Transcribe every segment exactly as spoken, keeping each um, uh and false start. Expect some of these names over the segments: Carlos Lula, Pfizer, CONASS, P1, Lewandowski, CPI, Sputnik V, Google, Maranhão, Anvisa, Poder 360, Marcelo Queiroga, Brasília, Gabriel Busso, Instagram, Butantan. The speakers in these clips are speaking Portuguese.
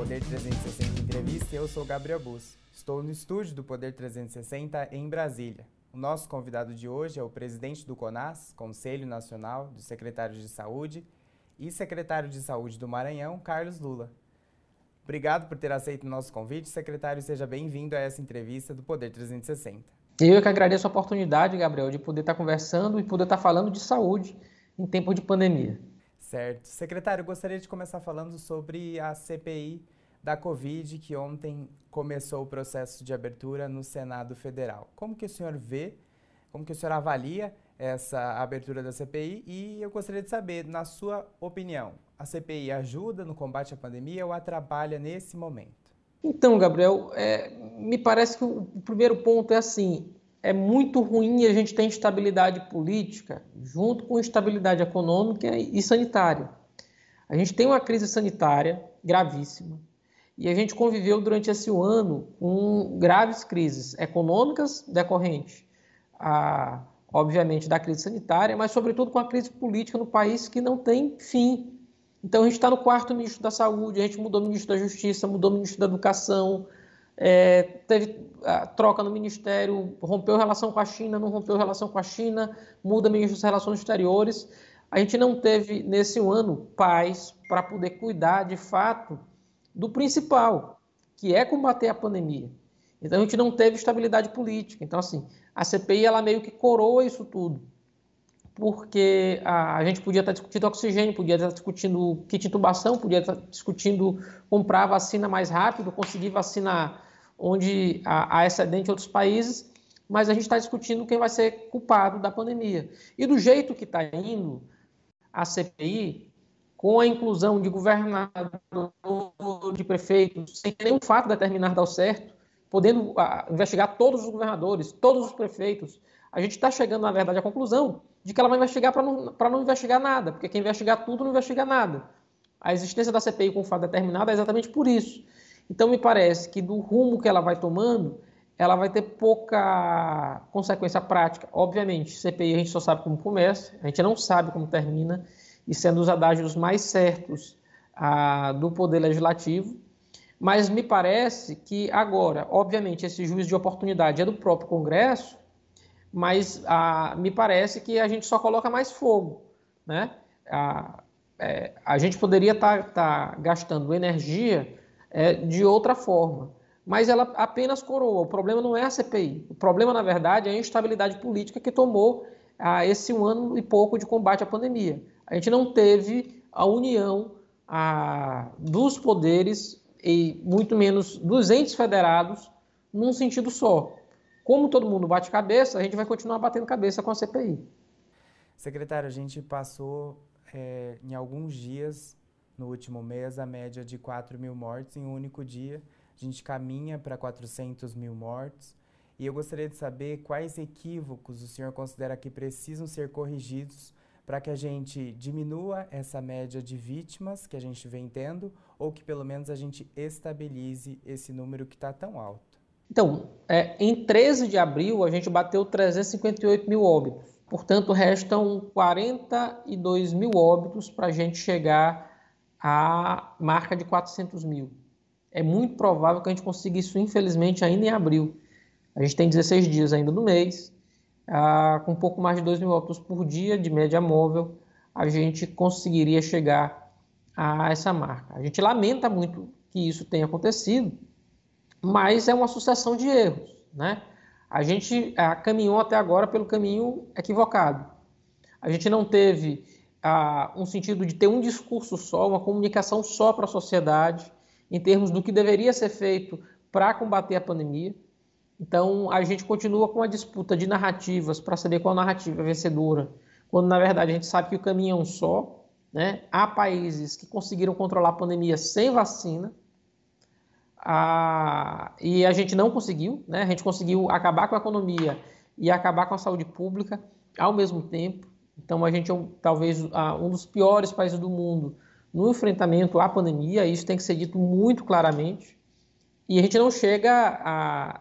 Poder trezentos e sessenta Entrevista, eu sou Gabriel Busso. Estou no estúdio do Poder trezentos e sessenta em Brasília. O nosso convidado de hoje é o presidente do CONASS, Conselho Nacional dos Secretários de Saúde, e secretário de Saúde do Maranhão, Carlos Lula. Obrigado por ter aceito o nosso convite, secretário, seja bem-vindo a essa entrevista do Poder trezentos e sessenta. Eu que agradeço a oportunidade, Gabriel, de poder estar conversando e poder estar falando de saúde em tempo de pandemia. Certo. Secretário, gostaria de começar falando sobre a C P I da Covid, que ontem começou o processo de abertura no Senado Federal. Como que o senhor vê, como que o senhor avalia essa abertura da C P I? E eu gostaria de saber, na sua opinião, a C P I ajuda no combate à pandemia ou atrapalha nesse momento? Então, Gabriel, é, me parece que o primeiro ponto é assim, é muito ruim a gente ter instabilidade política junto com instabilidade econômica e sanitária. A gente tem uma crise sanitária gravíssima e a gente conviveu durante esse ano com graves crises econômicas decorrentes, a, obviamente, da crise sanitária, mas sobretudo com a crise política no país que não tem fim. Então a gente está no quarto ministro da Saúde, a gente mudou o ministro da Justiça, mudou o ministro da Educação, É, teve a troca no Ministério, rompeu relação com a China, não rompeu relação com a China, muda ministro das Relações Exteriores. A gente não teve, nesse ano, paz para poder cuidar, de fato, do principal, que é combater a pandemia. Então, a gente não teve estabilidade política. Então, assim, a C P I, ela meio que coroa isso tudo, porque a, a gente podia estar discutindo oxigênio, podia estar discutindo kit de intubação, podia estar discutindo comprar vacina mais rápido, conseguir vacinar onde há excedente em outros países, mas a gente está discutindo quem vai ser culpado da pandemia. E do jeito que está indo a C P I, com a inclusão de governador, de prefeito, sem nenhum fato determinado ao certo, podendo ah, investigar todos os governadores, todos os prefeitos, a gente está chegando, na verdade, à conclusão de que ela vai investigar para não, para não investigar nada, porque quem investigar tudo não investiga nada. A existência da C P I com fato determinado é exatamente por isso. Então, me parece que do rumo que ela vai tomando, ela vai ter pouca consequência prática. Obviamente, C P I a gente só sabe como começa, a gente não sabe como termina, e sendo os adágios mais certos ah, do Poder Legislativo. Mas me parece que agora, obviamente, esse juízo de oportunidade é do próprio Congresso, mas ah, me parece que a gente só coloca mais fogo, né? Ah, é, a gente poderia estar tá, tá gastando energia É, de outra forma, mas ela apenas coroa. O problema não é a C P I, o problema, na verdade, é a instabilidade política que tomou ah, esse um ano e pouco de combate à pandemia. A gente não teve a união ah, dos poderes e muito menos dos entes federados num sentido só. Como todo mundo bate cabeça, a gente vai continuar batendo cabeça com a C P I. Secretário, a gente passou é, em alguns dias... No último mês, a média de quatro mil mortes em um único dia. A gente caminha para quatrocentos mil mortes. E eu gostaria de saber quais equívocos o senhor considera que precisam ser corrigidos para que a gente diminua essa média de vítimas que a gente vem tendo ou que pelo menos a gente estabilize esse número que está tão alto. Então, é, em treze de abril, a gente bateu trezentos e cinquenta e oito mil óbitos. Portanto, restam quarenta e dois mil óbitos para a gente chegar a marca de quatrocentos mil. É muito provável que a gente consiga isso, infelizmente, ainda em abril. A gente tem dezesseis dias ainda no mês, ah, com um pouco mais de dois mil óbitos por dia, de média móvel, a gente conseguiria chegar a essa marca. A gente lamenta muito que isso tenha acontecido, mas é uma sucessão de erros, né? A gente ah, caminhou até agora pelo caminho equivocado. A gente não teve A, um sentido de ter um discurso só, uma comunicação só para a sociedade, em termos do que deveria ser feito para combater a pandemia. Então, a gente continua com a disputa de narrativas para saber qual narrativa é vencedora, quando, na verdade, a gente sabe que o caminho é um só, né? Há países que conseguiram controlar a pandemia sem vacina, a, e a gente não conseguiu, né? A gente conseguiu acabar com a economia e acabar com a saúde pública ao mesmo tempo. Então, a gente é talvez um dos piores países do mundo no enfrentamento à pandemia, isso tem que ser dito muito claramente, e a gente não chega a,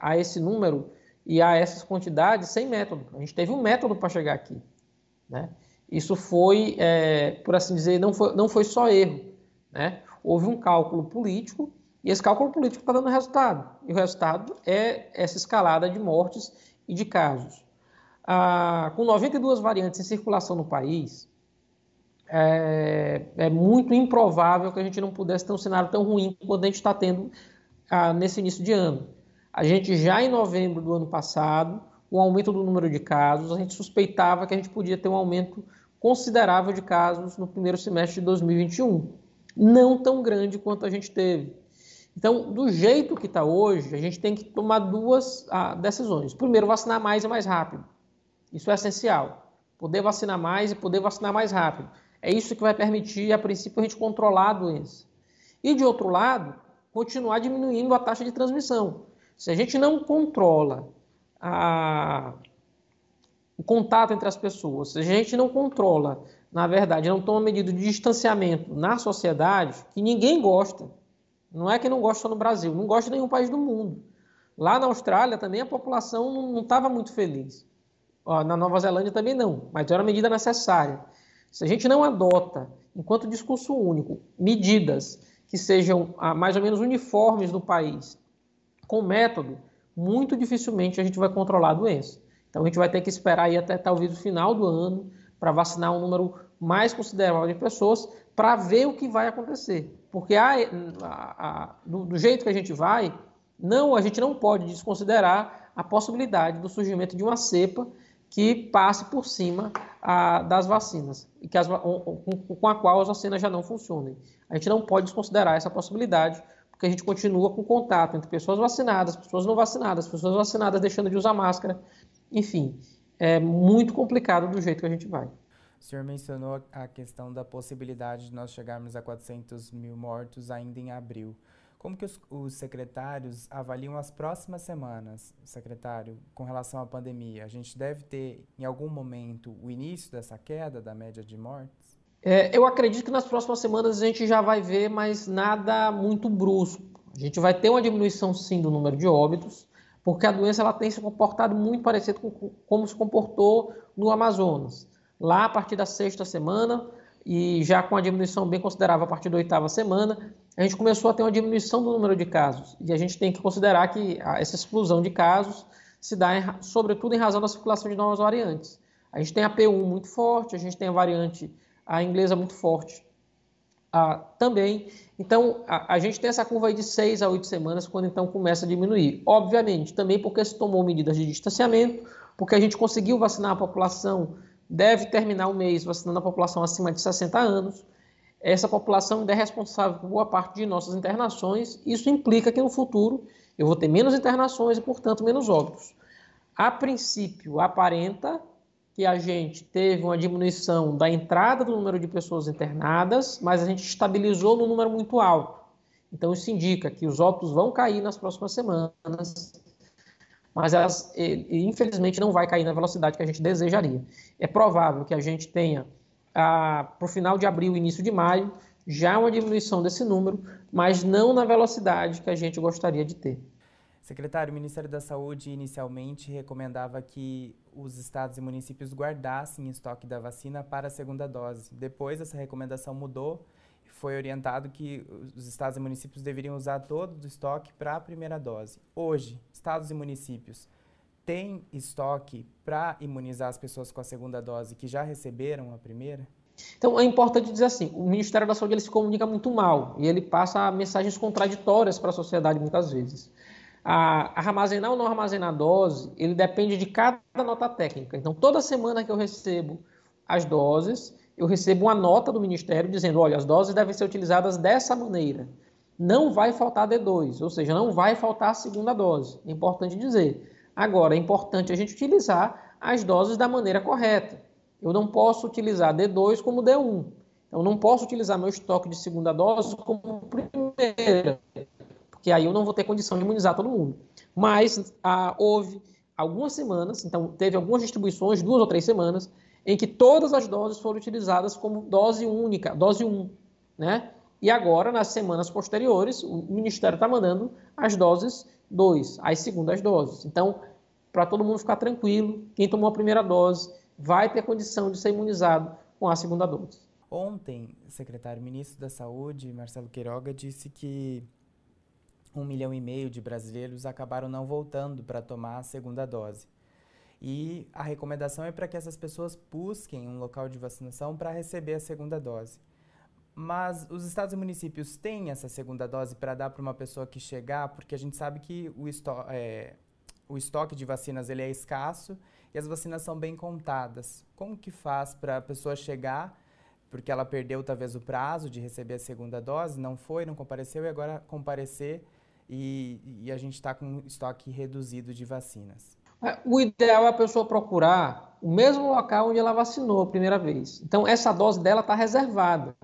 a esse número e a essas quantidades sem método. A gente teve um método para chegar aqui, né? Isso foi, é, por assim dizer, não foi, não foi só erro, né? Houve um cálculo político E esse cálculo político está dando resultado. E o resultado é essa escalada de mortes e de casos. Ah, com noventa e duas variantes em circulação no país, é, é muito improvável que a gente não pudesse ter um cenário tão ruim quanto a gente está tendo ah, nesse início de ano. A gente já em novembro do ano passado, com o aumento do número de casos, a gente suspeitava que a gente podia ter um aumento considerável de casos no primeiro semestre de dois mil e vinte e um. Não tão grande quanto a gente teve. Então, do jeito que está hoje, a gente tem que tomar duas ah, decisões. Primeiro, vacinar mais e mais rápido. Isso é essencial. Poder vacinar mais e poder vacinar mais rápido. É isso que vai permitir, a princípio, a gente controlar a doença. E, de outro lado, continuar diminuindo a taxa de transmissão. Se a gente não controla a... o contato entre as pessoas, se a gente não controla, na verdade, não toma medida de distanciamento na sociedade, que ninguém gosta. Não é que não gosta só no Brasil, não gosta em nenhum país do mundo. Lá na Austrália também a população não estava muito feliz. Ó, na Nova Zelândia também não, mas era uma medida necessária. Se a gente não adota, enquanto discurso único, medidas que sejam ah, mais ou menos uniformes no país, com método, muito dificilmente a gente vai controlar a doença. Então a gente vai ter que esperar aí até talvez o final do ano para vacinar um número mais considerável de pessoas para ver o que vai acontecer. Porque a, a, a, do, do jeito que a gente vai, não, a gente não pode desconsiderar a possibilidade do surgimento de uma cepa que passe por cima a, das vacinas, e que as, com, com a qual as vacinas já não funcionem. A gente não pode desconsiderar essa possibilidade, porque a gente continua com contato entre pessoas vacinadas, pessoas não vacinadas, pessoas vacinadas deixando de usar máscara, enfim, é muito complicado do jeito que a gente vai. O senhor mencionou a questão da possibilidade de nós chegarmos a quatrocentos mil mortos ainda em abril. Como que os, os secretários avaliam as próximas semanas, secretário, com relação à pandemia? A gente deve ter, em algum momento, o início dessa queda da média de mortes? É, eu acredito que nas próximas semanas a gente já vai ver, mas nada muito brusco. A gente vai ter uma diminuição, sim, do número de óbitos, porque a doença ela tem se comportado muito parecido com como se comportou no Amazonas. Lá, a partir da sexta semana, e já com a diminuição bem considerável a partir da oitava semana, a gente começou a ter uma diminuição do número de casos. E a gente tem que considerar que essa explosão de casos se dá, em, sobretudo, em razão da circulação de novas variantes. A gente tem a P um muito forte, a gente tem a variante a inglesa muito forte ah, também. Então, a, a gente tem essa curva aí de seis a oito semanas, quando então começa a diminuir. Obviamente, também porque se tomou medidas de distanciamento, porque a gente conseguiu vacinar a população. Deve terminar o mês vacinando a população acima de sessenta anos. Essa população ainda é responsável por boa parte de nossas internações. Isso implica que no futuro eu vou ter menos internações e, portanto, menos óbitos. A princípio, aparenta que a gente teve uma diminuição da entrada do número de pessoas internadas, mas a gente estabilizou num número muito alto. Então, isso indica que os óbitos vão cair nas próximas semanas, mas elas, infelizmente, não vai cair na velocidade que a gente desejaria. É provável que a gente tenha, para o final de abril, início de maio, já uma diminuição desse número, mas não na velocidade que a gente gostaria de ter. Secretário, o Ministério da Saúde inicialmente recomendava que os estados e municípios guardassem estoque da vacina para a segunda dose. Depois, essa recomendação mudou e foi orientado que os estados e municípios deveriam usar todo o estoque para a primeira dose. Hoje, estados e municípios têm estoque para imunizar as pessoas com a segunda dose que já receberam a primeira? Então, é importante dizer assim, o Ministério da Saúde ele se comunica muito mal e ele passa mensagens contraditórias para a sociedade muitas vezes. A armazenar ou não armazenar a dose, ele depende de cada nota técnica. Então, toda semana que eu recebo as doses, eu recebo uma nota do Ministério dizendo, olha, as doses devem ser utilizadas dessa maneira. Não vai faltar D dois, ou seja, não vai faltar a segunda dose. É importante dizer. Agora, é importante a gente utilizar as doses da maneira correta. Eu não posso utilizar D dois como D um. Eu não posso utilizar meu estoque de segunda dose como primeira, porque aí eu não vou ter condição de imunizar todo mundo. Mas ah, houve algumas semanas, então teve algumas distribuições, duas ou três semanas, em que todas as doses foram utilizadas como dose única, dose um, né? E agora, nas semanas posteriores, o Ministério está mandando as doses dois, as segundas doses. Então, para todo mundo ficar tranquilo, quem tomou a primeira dose vai ter condição de ser imunizado com a segunda dose. Ontem, o secretário-ministro da Saúde, Marcelo Queiroga, disse que um milhão e meio de brasileiros acabaram não voltando para tomar a segunda dose. E a recomendação é para que essas pessoas busquem um local de vacinação para receber a segunda dose. Mas os estados e municípios têm essa segunda dose para dar para uma pessoa que chegar, porque a gente sabe que o, esto- é, o estoque de vacinas ele é escasso e as vacinas são bem contadas. Como que faz para a pessoa chegar, porque ela perdeu talvez o prazo de receber a segunda dose, não foi, não compareceu, e agora comparecer e, e a gente está com um estoque reduzido de vacinas? O ideal é a pessoa procurar o mesmo local onde ela vacinou a primeira vez. Então, essa dose dela está reservada.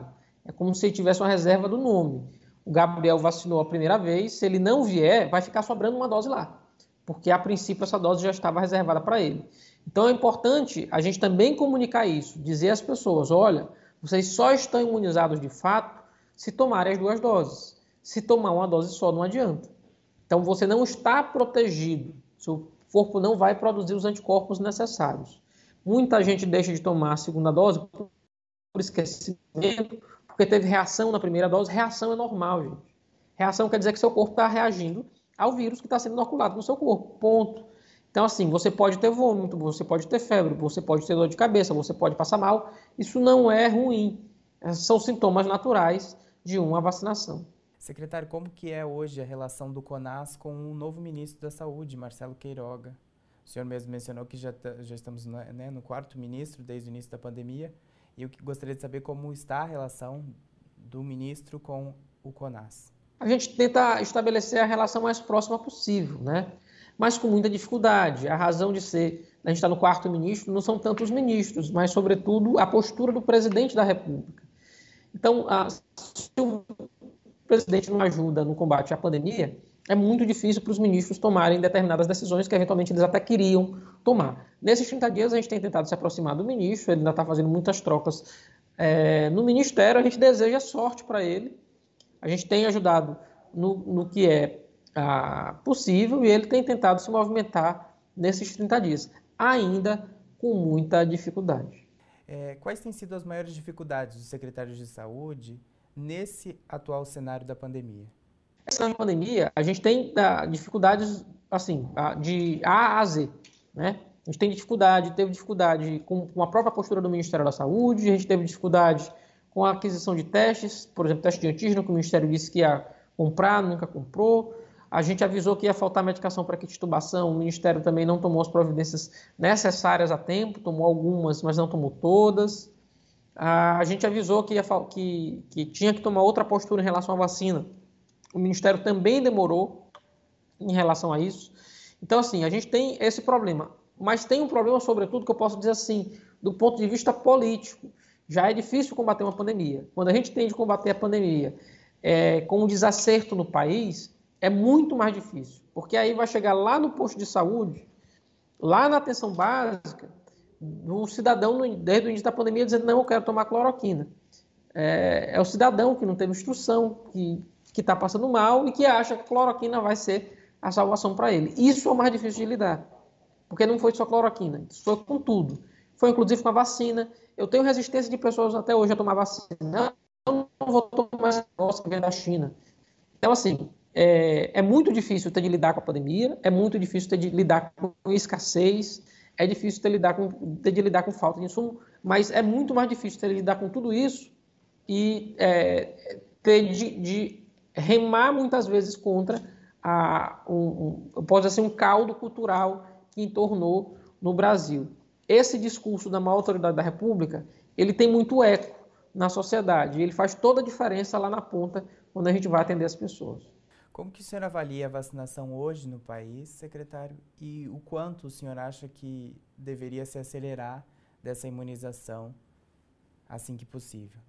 É como se tivesse uma reserva do nome. O Gabriel vacinou a primeira vez, se ele não vier, vai ficar sobrando uma dose lá. Porque, a princípio, essa dose já estava reservada para ele. Então, é importante a gente também comunicar isso, dizer às pessoas, olha, vocês só estão imunizados de fato se tomarem as duas doses. Se tomar uma dose só, não adianta. Então, você não está protegido. Seu corpo não vai produzir os anticorpos necessários. Muita gente deixa de tomar a segunda dose por esquecimento, porque teve reação na primeira dose. Reação é normal, gente. Reação quer dizer que seu corpo está reagindo ao vírus que está sendo inoculado no seu corpo, ponto. Então, assim, você pode ter vômito, você pode ter febre, você pode ter dor de cabeça, você pode passar mal. Isso não é ruim. São sintomas naturais de uma vacinação. Secretário, como que é hoje a relação do CONASS com o novo ministro da Saúde, Marcelo Queiroga? O senhor mesmo mencionou que já, t- já estamos no, né, no quarto ministro desde o início da pandemia, e eu gostaria de saber como está a relação do ministro com o CONASS. A gente tenta estabelecer a relação mais próxima possível, né? Mas com muita dificuldade. A razão de ser, a gente está no quarto ministro, não são tantos ministros, mas, sobretudo, a postura do presidente da República. Então, a, se o o presidente não ajuda no combate à pandemia, é muito difícil para os ministros tomarem determinadas decisões que eventualmente eles até queriam tomar. Nesses trinta dias a gente tem tentado se aproximar do ministro, ele ainda está fazendo muitas trocas é, no ministério, a gente deseja sorte para ele, a gente tem ajudado no, no que é a, possível e ele tem tentado se movimentar nesses trinta dias, ainda com muita dificuldade. É, quais têm sido as maiores dificuldades dos secretários de saúde nesse atual cenário da pandemia? Essa pandemia, a gente tem ah, dificuldades, assim, de A a Z, né? A gente tem dificuldade, teve dificuldade com, com a própria postura do Ministério da Saúde, a gente teve dificuldade com a aquisição de testes, por exemplo, teste de antígeno, que o Ministério disse que ia comprar, nunca comprou. A gente avisou que ia faltar medicação para kit de intubação, o Ministério também não tomou as providências necessárias a tempo, tomou algumas, mas não tomou todas. A gente avisou que, ia, que, que tinha que tomar outra postura em relação à vacina. O Ministério também demorou em relação a isso. Então, assim, a gente tem esse problema. Mas tem um problema, sobretudo, que eu posso dizer assim, do ponto de vista político. Já é difícil combater uma pandemia. Quando a gente tem de combater a pandemia é, com um desacerto no país, é muito mais difícil. Porque aí vai chegar lá no posto de saúde, lá na atenção básica, do cidadão, desde o início da pandemia, dizendo, não, eu quero tomar cloroquina. É, é o cidadão que não teve instrução, que que está passando mal e que acha que cloroquina vai ser a salvação para ele. Isso é o mais difícil de lidar, porque não foi só cloroquina, isso foi com tudo. Foi, inclusive, com a vacina. Eu tenho resistência de pessoas até hoje a tomar vacina. Não, não vou tomar esse negócio que vem da China. Então, assim, é, é muito difícil ter de lidar com a pandemia, é muito difícil ter de lidar com escassez, é difícil ter de, lidar com, ter de lidar com falta de insumo, mas é muito mais difícil ter de lidar com tudo isso e é, ter de, de remar muitas vezes contra, a, um, um, pode ser um caldo cultural que entornou no Brasil. Esse discurso da maior autoridade da República, ele tem muito eco na sociedade, ele faz toda a diferença lá na ponta, quando a gente vai atender as pessoas. Como que o senhor avalia a vacinação hoje no país, secretário? E o quanto o senhor acha que deveria se acelerar dessa imunização assim que possível?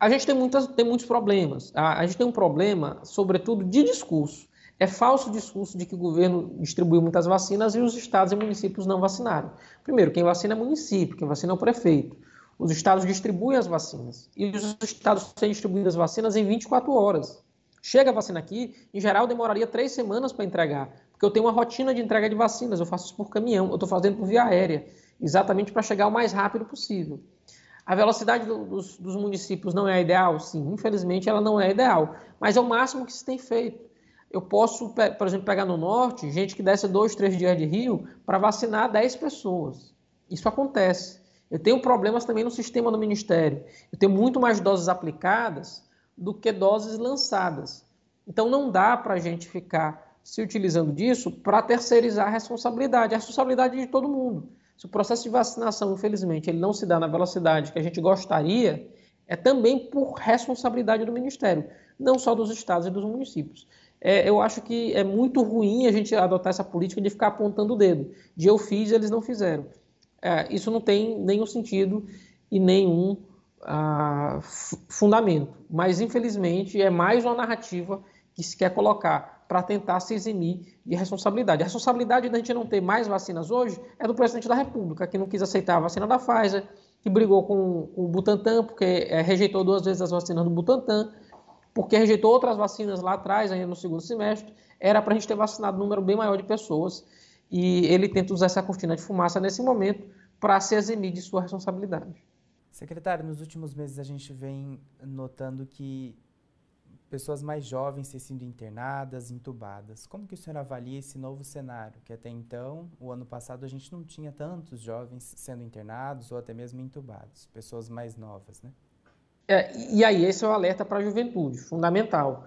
A gente tem, muitas, tem muitos problemas. A, a gente tem um problema, sobretudo, de discurso. É falso o discurso de que o governo distribuiu muitas vacinas e os estados e municípios não vacinaram. Primeiro, quem vacina é município, quem vacina é o prefeito. Os estados distribuem as vacinas. E os estados têm distribuído as vacinas em vinte e quatro horas. Chega a vacina aqui, em geral demoraria três semanas para entregar, porque eu tenho uma rotina de entrega de vacinas, eu faço isso por caminhão, eu estou fazendo por via aérea, exatamente para chegar o mais rápido possível. A velocidade do, dos, dos municípios não é ideal? Sim, infelizmente ela não é ideal, mas é o máximo que se tem feito. Eu posso, por exemplo, pegar no norte gente que desce dois, três dias de Rio para vacinar dez pessoas. Isso acontece. Eu tenho problemas também no sistema do Ministério. Eu tenho muito mais doses aplicadas do que doses lançadas. Então não dá para a gente ficar se utilizando disso para terceirizar a responsabilidade. A responsabilidade de todo mundo. Se o processo de vacinação, infelizmente, ele não se dá na velocidade que a gente gostaria, é também por responsabilidade do Ministério, não só dos estados e dos municípios. É, eu acho que é muito ruim a gente adotar essa política de ficar apontando o dedo. De eu fiz, eles não fizeram. É, isso não tem nenhum sentido e nenhum ah, fundamento. Mas, infelizmente, é mais uma narrativa que se quer colocar para tentar se eximir de responsabilidade. A responsabilidade da gente não ter mais vacinas hoje é do presidente da República, que não quis aceitar a vacina da Pfizer, que brigou com o Butantan, porque é, rejeitou duas vezes as vacinas do Butantan, porque rejeitou outras vacinas lá atrás, ainda no segundo semestre. Era para a gente ter vacinado um número bem maior de pessoas e ele tenta usar essa cortina de fumaça nesse momento para se eximir de sua responsabilidade. Secretário, nos últimos meses a gente vem notando que pessoas mais jovens têm sido internadas, entubadas. Como que o senhor avalia esse novo cenário? Que até então, o ano passado, a gente não tinha tantos jovens sendo internados ou até mesmo entubados, pessoas mais novas, né? É, e aí, esse é o alerta para a juventude, fundamental.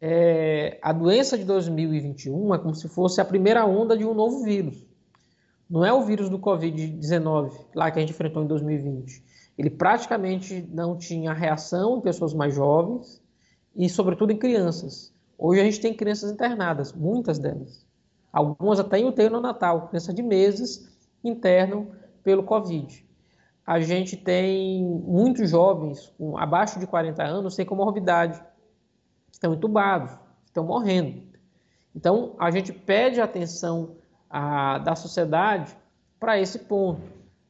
É, a doença de dois mil e vinte e um é como se fosse a primeira onda de um novo vírus. Não é o vírus do covid dezenove, lá que a gente enfrentou em dois mil e vinte. Ele praticamente não tinha reação em pessoas mais jovens e, sobretudo, em crianças. Hoje a gente tem crianças internadas, muitas delas. Algumas até em U T I neonatal, crianças de meses internam pelo Covid. A gente tem muitos jovens com, abaixo de quarenta anos sem comorbidade, que estão entubados, que estão morrendo. Então, a gente pede atenção a, da sociedade para esse ponto.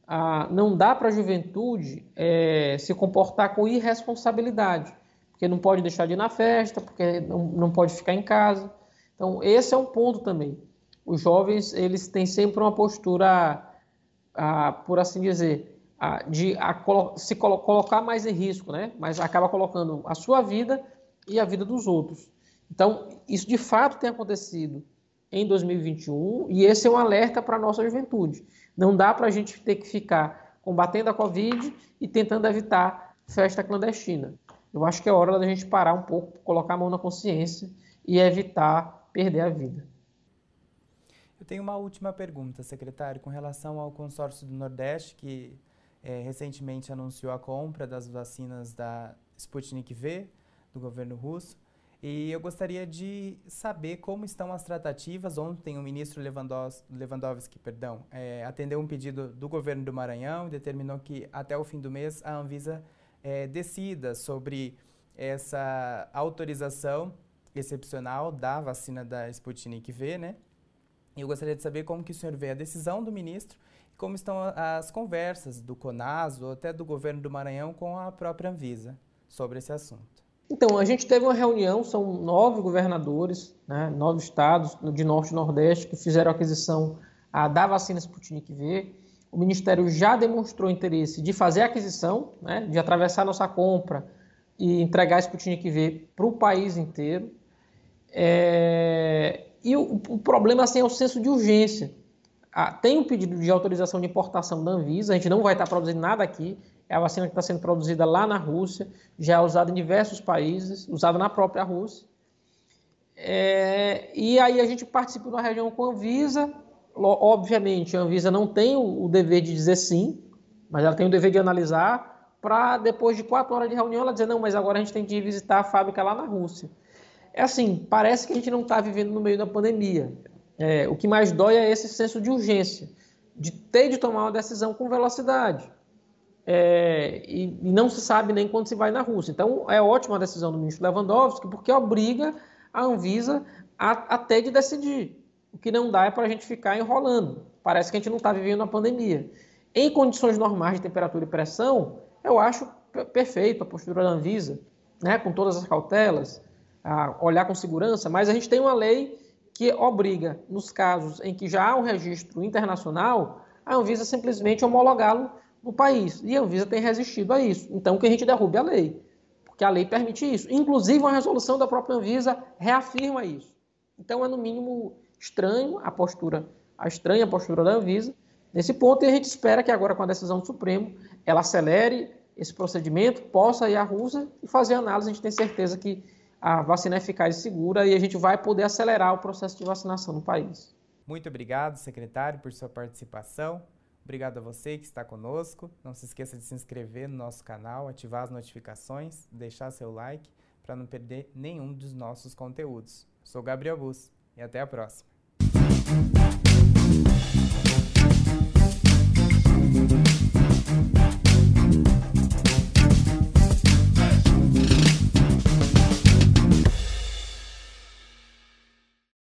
A, não dá para a juventude é, se comportar com irresponsabilidade, porque não pode deixar de ir na festa, porque não, não pode ficar em casa. Então, esse é um ponto também. Os jovens, eles têm sempre uma postura, a, por assim dizer, de se colocar mais em risco, né? Mas acaba colocando a sua vida e a vida dos outros. Então, isso de fato tem acontecido em dois mil e vinte e um e esse é um alerta para a nossa juventude. Não dá para a gente ter que ficar combatendo a Covid e tentando evitar festa clandestina. Eu acho que é hora da gente parar um pouco, colocar a mão na consciência e evitar perder a vida. Eu tenho uma última pergunta, secretário, com relação ao consórcio do Nordeste, que É, recentemente anunciou a compra das vacinas da Sputnik V, do governo russo, e eu gostaria de saber como estão as tratativas. Ontem o ministro Lewandowski, Lewandowski perdão, é, atendeu um pedido do governo do Maranhão e determinou que até o fim do mês a Anvisa é, decida sobre essa autorização excepcional da vacina da Sputnik V, né? E eu gostaria de saber como que o senhor vê a decisão do ministro, como estão as conversas do CONASS ou até do governo do Maranhão com a própria Anvisa sobre esse assunto. Então, a gente teve uma reunião, são nove governadores, né, nove estados de norte e nordeste que fizeram a aquisição a, da vacina Sputnik V. O Ministério já demonstrou interesse de fazer a aquisição, né, de atravessar a nossa compra e entregar a Sputnik V para o país inteiro. É... E o, o problema assim, é o senso de urgência. Ah, tem um pedido de autorização de importação da Anvisa, a gente não vai estar produzindo nada aqui, é a vacina que está sendo produzida lá na Rússia, já é usada em diversos países, usada na própria Rússia. É, e aí a gente participa de uma reunião com a Anvisa, obviamente a Anvisa não tem o, o dever de dizer sim, mas ela tem o dever de analisar, para depois de quatro horas de reunião ela dizer, não, mas agora a gente tem que ir visitar a fábrica lá na Rússia. É assim, parece que a gente não está vivendo no meio da pandemia. É, o que mais dói é esse senso de urgência, de ter de tomar uma decisão com velocidade. É, e, e não se sabe nem quando se vai na Rússia. Então, é ótima a decisão do ministro Lewandowski, porque obriga a Anvisa a, a ter de decidir. O que não dá é para a gente ficar enrolando. Parece que a gente não está vivendo a pandemia. Em condições normais de temperatura e pressão, eu acho perfeito a postura da Anvisa, né, com todas as cautelas, a olhar com segurança, mas a gente tem uma lei que obriga, nos casos em que já há um registro internacional, a Anvisa simplesmente homologá-lo no país. E a Anvisa tem resistido a isso. Então, que a gente derrube a lei, porque a lei permite isso. Inclusive, uma resolução da própria Anvisa reafirma isso. Então é no mínimo estranho a postura, a estranha postura da Anvisa nesse ponto, e a gente espera que agora, com a decisão do Supremo, ela acelere esse procedimento, possa ir à Rússia e fazer a análise. A gente tem certeza que a vacina é eficaz e segura, e a gente vai poder acelerar o processo de vacinação no país. Muito obrigado, secretário, por sua participação. Obrigado a você que está conosco. Não se esqueça de se inscrever no nosso canal, ativar as notificações, deixar seu like para não perder nenhum dos nossos conteúdos. Sou Gabriel Busso e até a próxima.